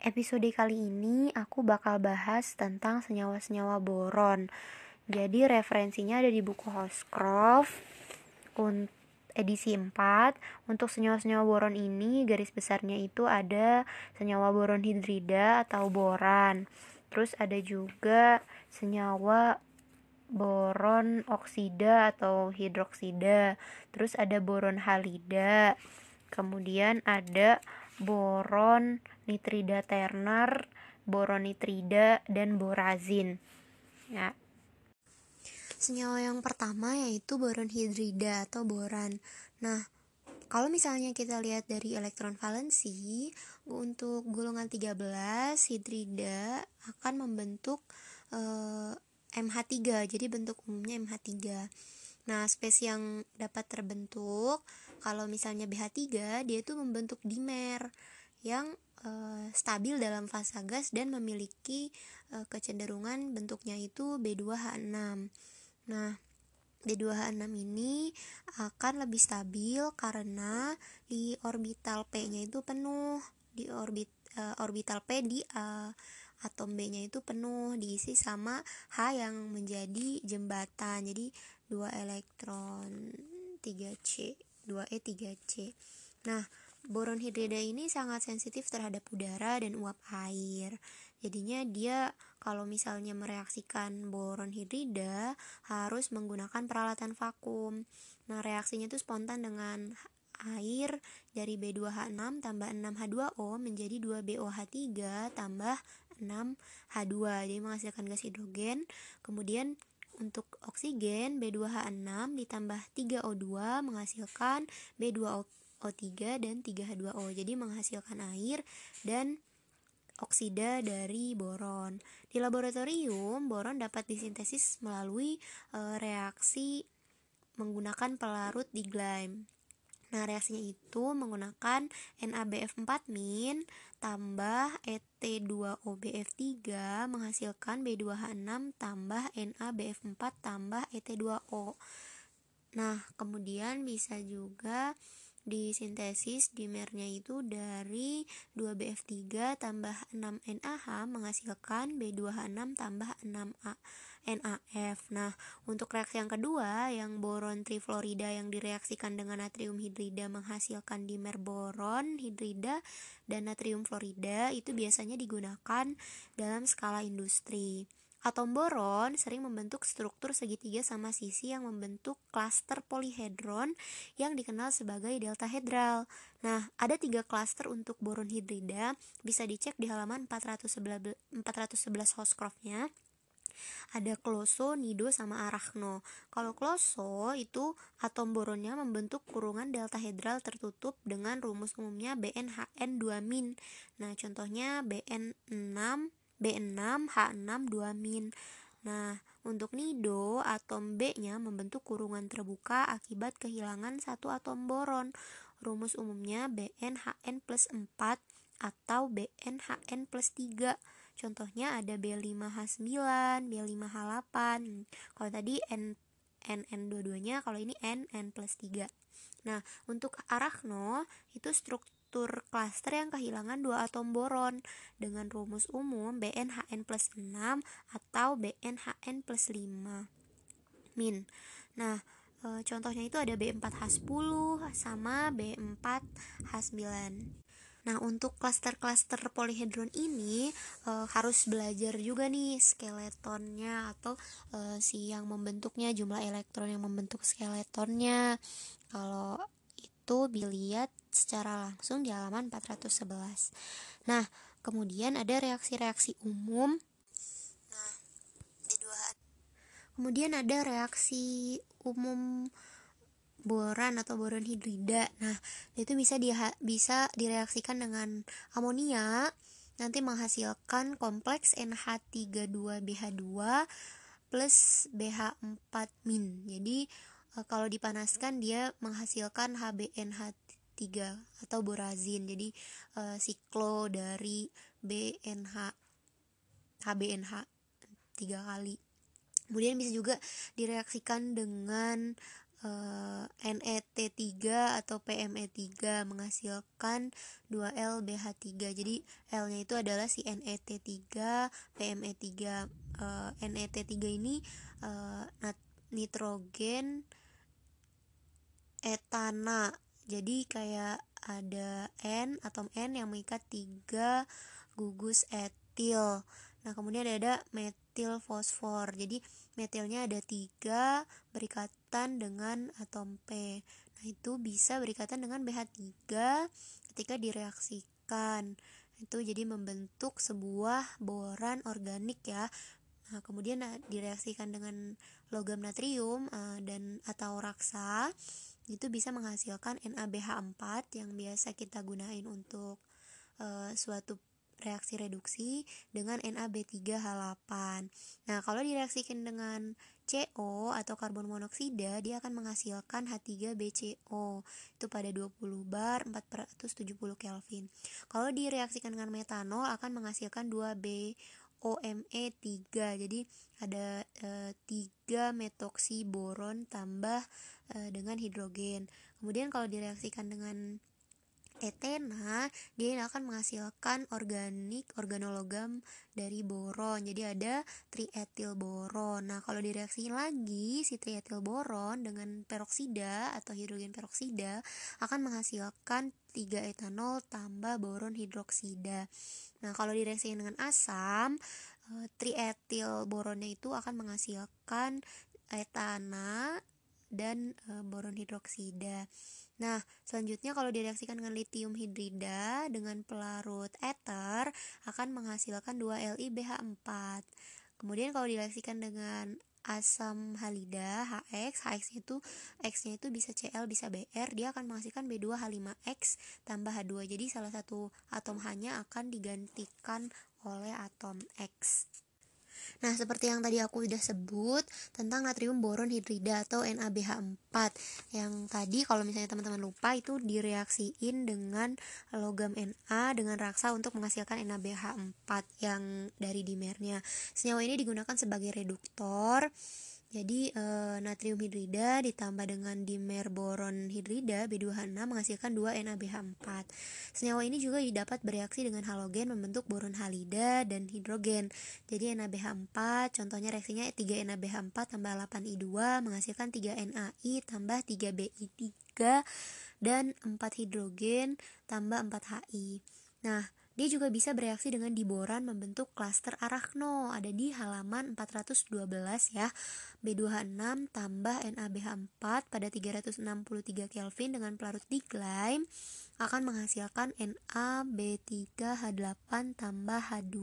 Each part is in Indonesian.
Episode kali ini aku bakal bahas tentang senyawa-senyawa boron. Jadi referensinya ada di buku Housecroft edisi 4. Untuk senyawa-senyawa boron ini garis besarnya itu ada senyawa boron hidrida atau boran. Terus ada juga senyawa boron oksida atau hidroksida. Terus ada boron halida. Kemudian ada boron nitrida terner, boron nitrida, dan borazin ya. Senyawa yang pertama yaitu boron hidrida atau boran. Nah, kalau misalnya kita lihat dari elektron valensi, untuk golongan 13 hidrida akan membentuk MH3, jadi bentuk umumnya MH3. Nah, spes yang dapat terbentuk kalau misalnya BH3, dia itu membentuk dimer yang stabil dalam fasa gas dan memiliki kecenderungan bentuknya itu B2H6. Nah, B2H6 ini akan lebih stabil karena di orbital P-nya itu penuh, di orbital P di atom B-nya itu penuh, diisi sama H yang menjadi jembatan. Jadi 2 elektron 3C, 2E3C. Nah, boron hidrida ini sangat sensitif terhadap udara dan uap air. Jadinya dia kalau misalnya mereaksikan boron hidrida harus menggunakan peralatan vakum. Nah, reaksinya itu spontan dengan air dari B2H6 tambah 6H2O menjadi 2BOH3 tambah 6H2, jadi menghasilkan gas hidrogen. Kemudian untuk oksigen B2H6 ditambah 3O2 menghasilkan B2O3 dan 3H2O, jadi menghasilkan air dan oksida dari boron. Di laboratorium, boron dapat disintesis melalui reaksi menggunakan pelarut diglym. Nah, reaksinya itu menggunakan NaBF4- tambah Et2OBF3 menghasilkan B2H6 tambah NaBF4 tambah Et2O. Nah, kemudian bisa juga disintesis dimernya itu dari 2BF3 tambah 6NaH menghasilkan B2H6 tambah 6NaF. Nah, untuk reaksi yang kedua, yang boron trifluorida yang direaksikan dengan natrium hidrida menghasilkan dimer boron hidrida dan natrium fluorida, itu biasanya digunakan dalam skala industri. Atom boron sering membentuk struktur segitiga sama sisi yang membentuk klaster polihedron yang dikenal sebagai deltahedral. Nah, ada 3 klaster untuk boron hidrida, bisa dicek di halaman 411 Housecroft-nya. Ada kloso, nido, sama arachno. Kalau kloso itu atom boronnya membentuk kurungan deltahedral tertutup dengan rumus umumnya BnHn2-. Nah, contohnya B6H6 2-. Nah, untuk nido, atom B-nya membentuk kurungan terbuka akibat kehilangan satu atom boron. Rumus umumnya BnHn+4 atau BnHn+3. Contohnya ada B5H9, B5H8. Kalau tadi N dua-duanya, kalau ini N+3. Nah, untuk arachno itu struktur klaster yang kehilangan 2 atom boron dengan rumus umum BnHn+6 atau BnHn+5. Nah, contohnya itu ada B4H10 sama B4H9. Nah, untuk klaster-klaster polihedron ini harus belajar juga nih skeletonnya atau si yang membentuknya, jumlah elektron yang membentuk skeletonnya. Kalau itu dilihat secara langsung di halaman 411. Nah, kemudian ada reaksi-reaksi umum. Nah, kemudian ada reaksi umum boran atau boron hidrida. Nah, itu bisa direaksikan dengan amonia, nanti menghasilkan kompleks NH32BH2 plus BH4-. Jadi kalau dipanaskan dia menghasilkan HBNH3 atau borazin. Jadi siklo dari HBNH 3 kali. Kemudian bisa juga direaksikan dengan NET3 atau PME3 menghasilkan 2LBH3. Jadi L-nya itu adalah si NET3, PME3. NET3 ini nitrogen etana. Jadi kayak ada N, atom N yang mengikat 3 gugus etil. Nah, kemudian ada metil fosfor. Jadi metilnya ada 3 berikatan dengan atom P. Nah, itu bisa berikatan dengan BH3 ketika direaksikan. Itu jadi membentuk sebuah boran organik ya. Nah, kemudian direaksikan dengan logam natrium dan atau raksa, itu bisa menghasilkan NaBH4 yang biasa kita gunain untuk suatu reaksi reduksi dengan NaB3H8. Nah, kalau direaksikan dengan CO atau karbon monoksida, dia akan menghasilkan H3BCO. Itu pada 20 bar 470 Kelvin. Kalau direaksikan dengan metanol akan menghasilkan 2BOME3. Jadi ada 3 metoksi boron tambah dengan hidrogen. Kemudian kalau direaksikan dengan etena, dia akan menghasilkan organik organologam dari boron. Jadi ada triethylboron. Nah, kalau direaksikan lagi si triethylboron dengan peroksida atau hidrogen peroksida akan menghasilkan 3 etanol tambah boron hidroksida. Nah, kalau direaksikan dengan asam, triethylboronnya itu akan menghasilkan etana dan boron hidroksida. Nah, selanjutnya kalau direaksikan dengan litium hidrida dengan pelarut eter akan menghasilkan 2LiBH4. Kemudian kalau direaksikan dengan asam halida HX, HX-nya itu X-nya itu bisa Cl bisa Br, dia akan menghasilkan B2H5X tambah H2. Jadi salah satu atom H-nya akan digantikan oleh atom X. Nah, seperti yang tadi aku sudah sebut tentang natrium boron hidrida atau NaBH4 yang tadi, kalau misalnya teman-teman lupa, itu direaksiin dengan logam Na dengan raksa untuk menghasilkan NaBH4 yang dari dimernya. Senyawa ini digunakan sebagai reduktor. Jadi natrium hidrida ditambah dengan dimer boron hidrida B2H6 menghasilkan 2 NaBH4. Senyawa ini juga dapat bereaksi dengan halogen membentuk boron halida dan hidrogen. Jadi NaBH4, contohnya reaksinya 3 NaBH4 tambah 8I2 menghasilkan 3 NaI tambah 3 Bi3 dan 4 hidrogen tambah 4 Hi. Nah, dia juga bisa bereaksi dengan diboran membentuk klaster arachno, ada di halaman 412 ya. B2H6 tambah NaBH4 pada 363 Kelvin dengan pelarut diglyme akan menghasilkan NaB3H8 tambah H2.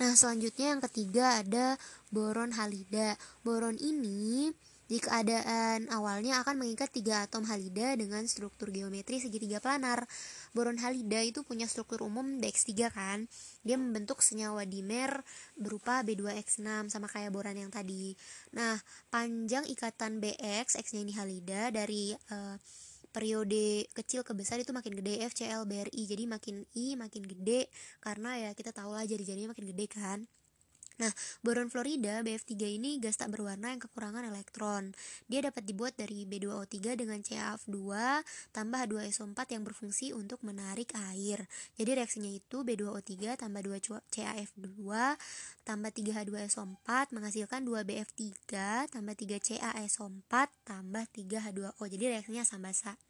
Nah, selanjutnya yang ketiga ada boron halida. Boron ini di keadaan awalnya akan mengikat 3 atom halida dengan struktur geometri segitiga planar. Boron halida itu punya struktur umum BX3 kan. Dia membentuk senyawa dimer berupa B2X6 sama kayak boran yang tadi. Nah, panjang ikatan BX, X-nya ini halida, dari periode kecil ke besar itu makin gede, F, CL, BRI. Jadi makin I makin gede karena ya kita tahu lah jari-jarinya makin gede kan. Nah, boron fluorida BF3 ini gas tak berwarna yang kekurangan elektron. Dia dapat dibuat dari B2O3 dengan CaF2 tambah H2SO4 yang berfungsi untuk menarik air. Jadi reaksinya itu B2O3 tambah 2 CaF2 tambah 3 H2SO4 menghasilkan 2 BF3 tambah 3 CaSO4 tambah 3 H2O. Jadi reaksinya sama basa.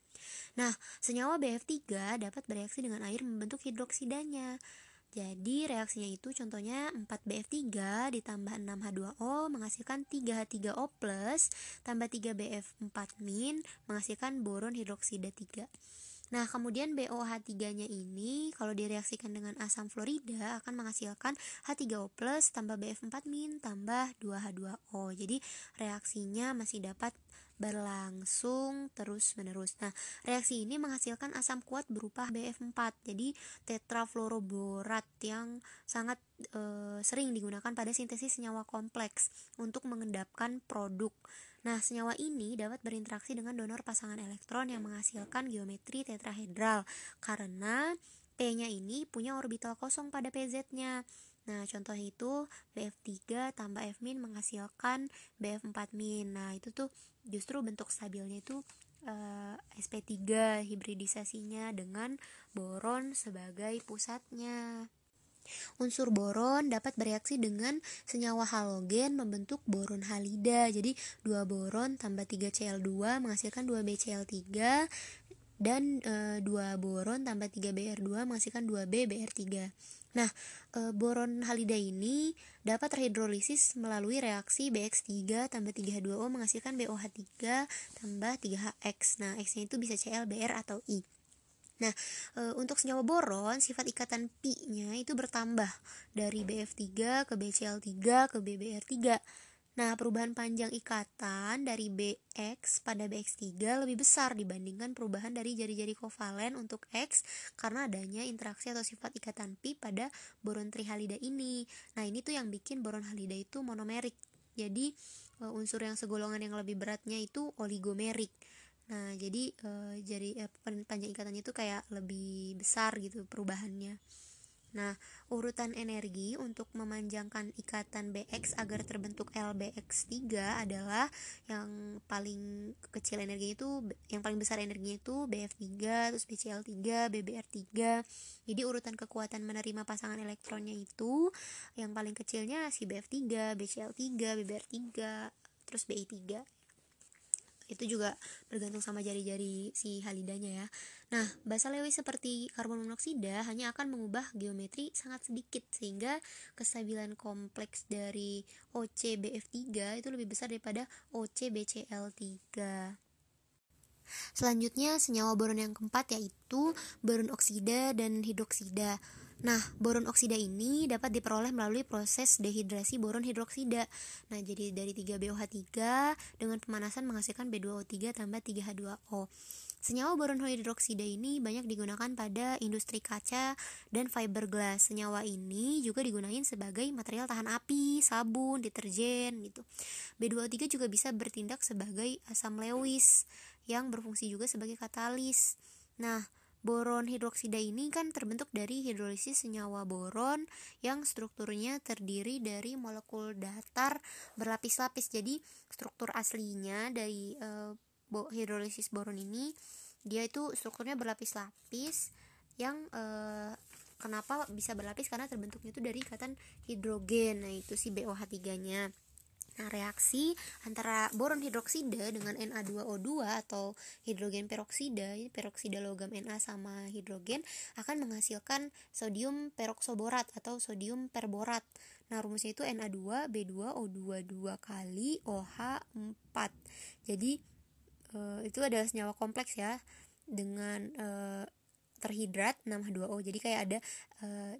Nah, senyawa BF3 dapat bereaksi dengan air membentuk hidroksidanya. Jadi reaksinya itu contohnya 4BF3 ditambah 6H2O menghasilkan 3H3O+, tambah 3BF4- menghasilkan boron hidroksida 3. Nah, kemudian BOH3-nya ini kalau direaksikan dengan asam fluorida akan menghasilkan H3O+, tambah BF4- tambah 2H2O. Jadi reaksinya masih dapat berlangsung terus-menerus. Nah, reaksi ini menghasilkan asam kuat berupa BF4, jadi tetrafluoroborat yang sangat sering digunakan pada sintesis senyawa kompleks untuk mengendapkan produk. Nah, senyawa ini dapat berinteraksi dengan donor pasangan elektron yang menghasilkan geometri tetrahedral karena P-nya ini punya orbital kosong pada PZ-nya. Nah, contoh itu BF3 tambah F- menghasilkan BF4-. Nah, itu tuh justru bentuk stabilnya itu SP3 hibridisasinya dengan boron sebagai pusatnya. Unsur boron dapat bereaksi dengan senyawa halogen membentuk boron halida. Jadi 2 boron tambah 3 Cl2 menghasilkan 2 BCl3 dan 2 boron tambah 3 Br2 menghasilkan 2 BBr3. Nah, boron halida ini dapat terhidrolisis melalui reaksi BX3 tambah 3H2O menghasilkan BOH3 tambah 3HX. Nah, X-nya itu bisa Cl, Br, atau I. Nah, untuk senyawa boron, sifat ikatan Pi-nya itu bertambah dari BF3 ke BCl3 ke BBr3. Nah, perubahan panjang ikatan dari BX pada BX3 lebih besar dibandingkan perubahan dari jari-jari kovalen untuk X karena adanya interaksi atau sifat ikatan Pi pada boron trihalida ini. Nah, ini tuh yang bikin boron halida itu monomerik. Jadi, unsur yang segolongan yang lebih beratnya itu oligomerik. Nah, jadi panjang ikatannya itu kayak lebih besar gitu perubahannya. Nah, urutan energi untuk memanjangkan ikatan BX agar terbentuk LBX3 adalah yang paling kecil energinya itu, yang paling besar energinya itu BF3, terus BCl3, BBr3. Jadi urutan kekuatan menerima pasangan elektronnya itu yang paling kecilnya si BF3, BCl3, BBr3, terus Bi3. Itu juga bergantung sama jari-jari si halidanya ya. Nah, basa Lewis seperti karbon monoksida hanya akan mengubah geometri sangat sedikit sehingga kestabilan kompleks dari OCBF3 itu lebih besar daripada OCBCl3. Selanjutnya senyawa boron yang keempat yaitu boron oksida dan hidroksida. Nah, boron oksida ini dapat diperoleh melalui proses dehidrasi boron hidroksida. Nah, jadi dari 3 BOH3 dengan pemanasan menghasilkan B2O3 tambah 3H2O. Senyawa boron hidroksida ini banyak digunakan pada industri kaca dan fiberglass. Senyawa ini juga digunakan sebagai material tahan api, sabun, deterjen gitu. B2O3 juga bisa bertindak sebagai asam Lewis yang berfungsi juga sebagai katalis. Nah, boron hidroksida ini kan terbentuk dari hidrolisis senyawa boron yang strukturnya terdiri dari molekul datar berlapis-lapis. Jadi struktur aslinya dari hidrolisis boron ini dia itu strukturnya berlapis-lapis yang kenapa bisa berlapis karena terbentuknya itu dari ikatan hidrogen. Nah, itu si BOH3-nya. Nah, reaksi antara boron hidroksida dengan Na2O2 atau hidrogen peroksida, ini peroksida logam Na sama hidrogen, akan menghasilkan sodium peroksoborat atau sodium perborat. Nah, rumusnya itu Na2B2O22 kali OH4. Jadi itu adalah senyawa kompleks ya dengan terhidrat 6H2O. Jadi kayak ada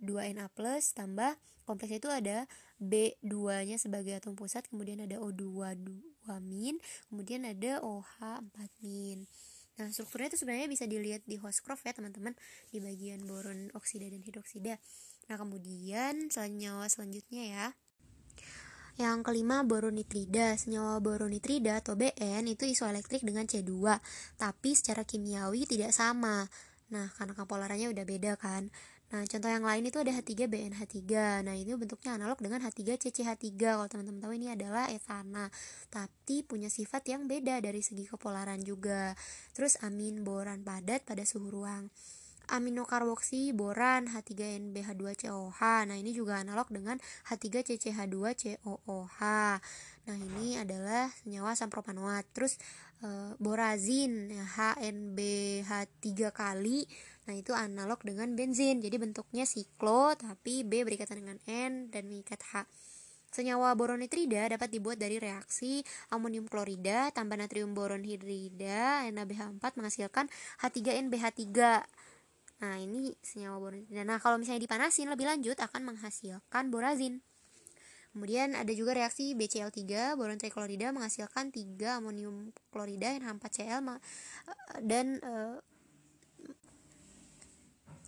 2Na+ tambah kompleksnya itu ada B2-nya sebagai atom pusat, kemudian ada O2-, kemudian ada OH4-. Nah, strukturnya itu sebenarnya bisa dilihat di Housecroft ya, teman-teman, di bagian boron oksida dan hidroksida. Nah, kemudian senyawa selanjutnya ya. Yang kelima, boron nitrida. Senyawa boron nitrida atau BN itu isoelektrik dengan C2, tapi secara kimiawi tidak sama. Nah, karena polarannya udah beda kan. Nah, contoh yang lain itu ada H3BNH3. Nah, ini bentuknya analog dengan H3CCH3. Kalau teman-teman tahu, ini adalah etana, tapi punya sifat yang beda dari segi kepolaran juga. Terus amin boran padat pada suhu ruang. Aminokarboksi boran H3NBH2COOH. Nah, ini juga analog dengan H3CCH2COOH. Nah, ini adalah senyawa asam propanoat. Terus borazin HNBH3 kali. Nah, itu analog dengan benzin. Jadi bentuknya siklo tapi B berikatan dengan N dan mengikat H. Senyawa boron nitrida dapat dibuat dari reaksi amonium klorida tambah natrium boron hidrida NaBH4 menghasilkan H3NBH3. Nah, ini senyawa boron. Nah, kalau misalnya dipanasin lebih lanjut akan menghasilkan borazin. Kemudian ada juga reaksi BCl3 boron triklorida menghasilkan 3 amonium klorida NH4Cl dan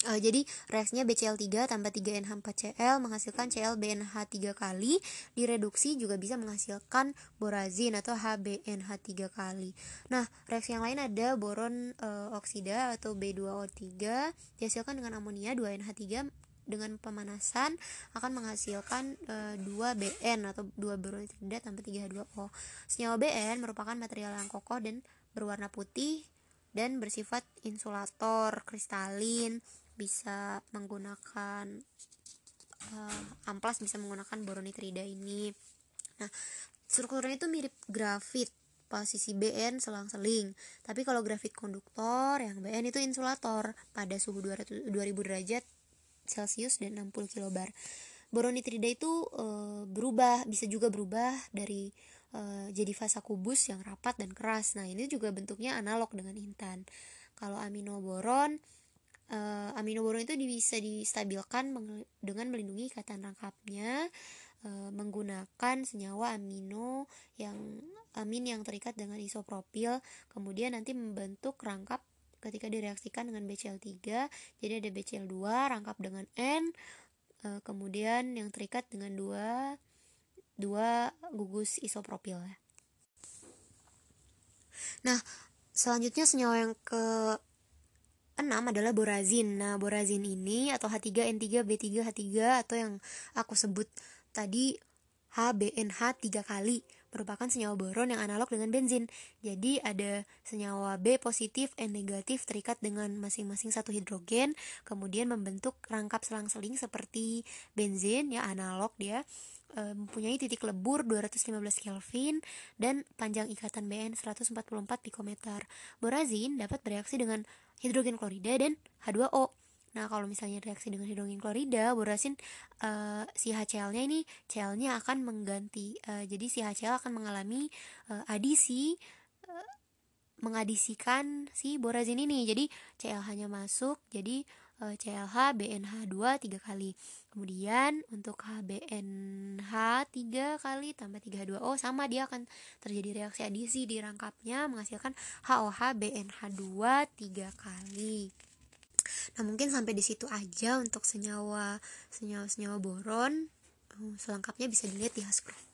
jadi reaksinya BCl3 tambah 3 NH4Cl menghasilkan ClBnH3 kali, direduksi juga bisa menghasilkan borazin atau HBNH3 kali. Nah, reaksi yang lain ada boron oksida atau B2O3 dihasilkan dengan amonia 2NH3 dengan pemanasan akan menghasilkan 2 BN atau 2 beronitrida tambah 3 H2O. Senyawa BN merupakan material yang kokoh dan berwarna putih dan bersifat insulator, kristalin, bisa menggunakan amplas, bisa menggunakan boronitrida ini. Nah, strukturnya itu mirip grafit, posisi BN selang-seling. Tapi kalau grafit konduktor, yang BN itu insulator pada suhu 2000 derajat Celcius dan 60 kilobar. Boronitrida itu berubah, bisa juga berubah dari jadi fasa kubus yang rapat dan keras. Nah, ini juga bentuknya analog dengan intan. Kalau aminoboron itu bisa distabilkan dengan melindungi ikatan rangkapnya menggunakan senyawa amin yang terikat dengan isopropil, kemudian nanti membentuk rangkap ketika direaksikan dengan BCl3. Jadi ada BCl2 rangkap dengan N, kemudian yang terikat dengan dua gugus isopropil. Nah, selanjutnya senyawa yang ke-6 adalah borazin. Nah, borazin ini atau H3N3B3H3 atau yang aku sebut tadi HBNH 3 kali merupakan senyawa boron yang analog dengan benzin. Jadi ada senyawa B positif, N negatif terikat dengan masing-masing satu hidrogen, kemudian membentuk rangkap selang-seling seperti benzin, ya analog dia, mempunyai titik lebur 215 Kelvin dan panjang ikatan BN 144 pikometer. Borazin dapat bereaksi dengan hidrogen klorida dan H2O. Nah, kalau misalnya reaksi dengan hidrogen klorida, borazin si HCl-nya ini, Cl-nya akan mengganti, jadi si HCl akan mengalami adisi, mengadisikan si borazin ini. Jadi ClH-nya masuk, jadi ClH BNH2 3 kali. Kemudian untuk HBNH 3 kali tambah 3H2O sama, dia akan terjadi reaksi adisi di rangkapnya menghasilkan HOH BNH2 3 kali. Nah, mungkin sampai di situ aja untuk senyawa boron. Selengkapnya bisa dilihat di Housecroft.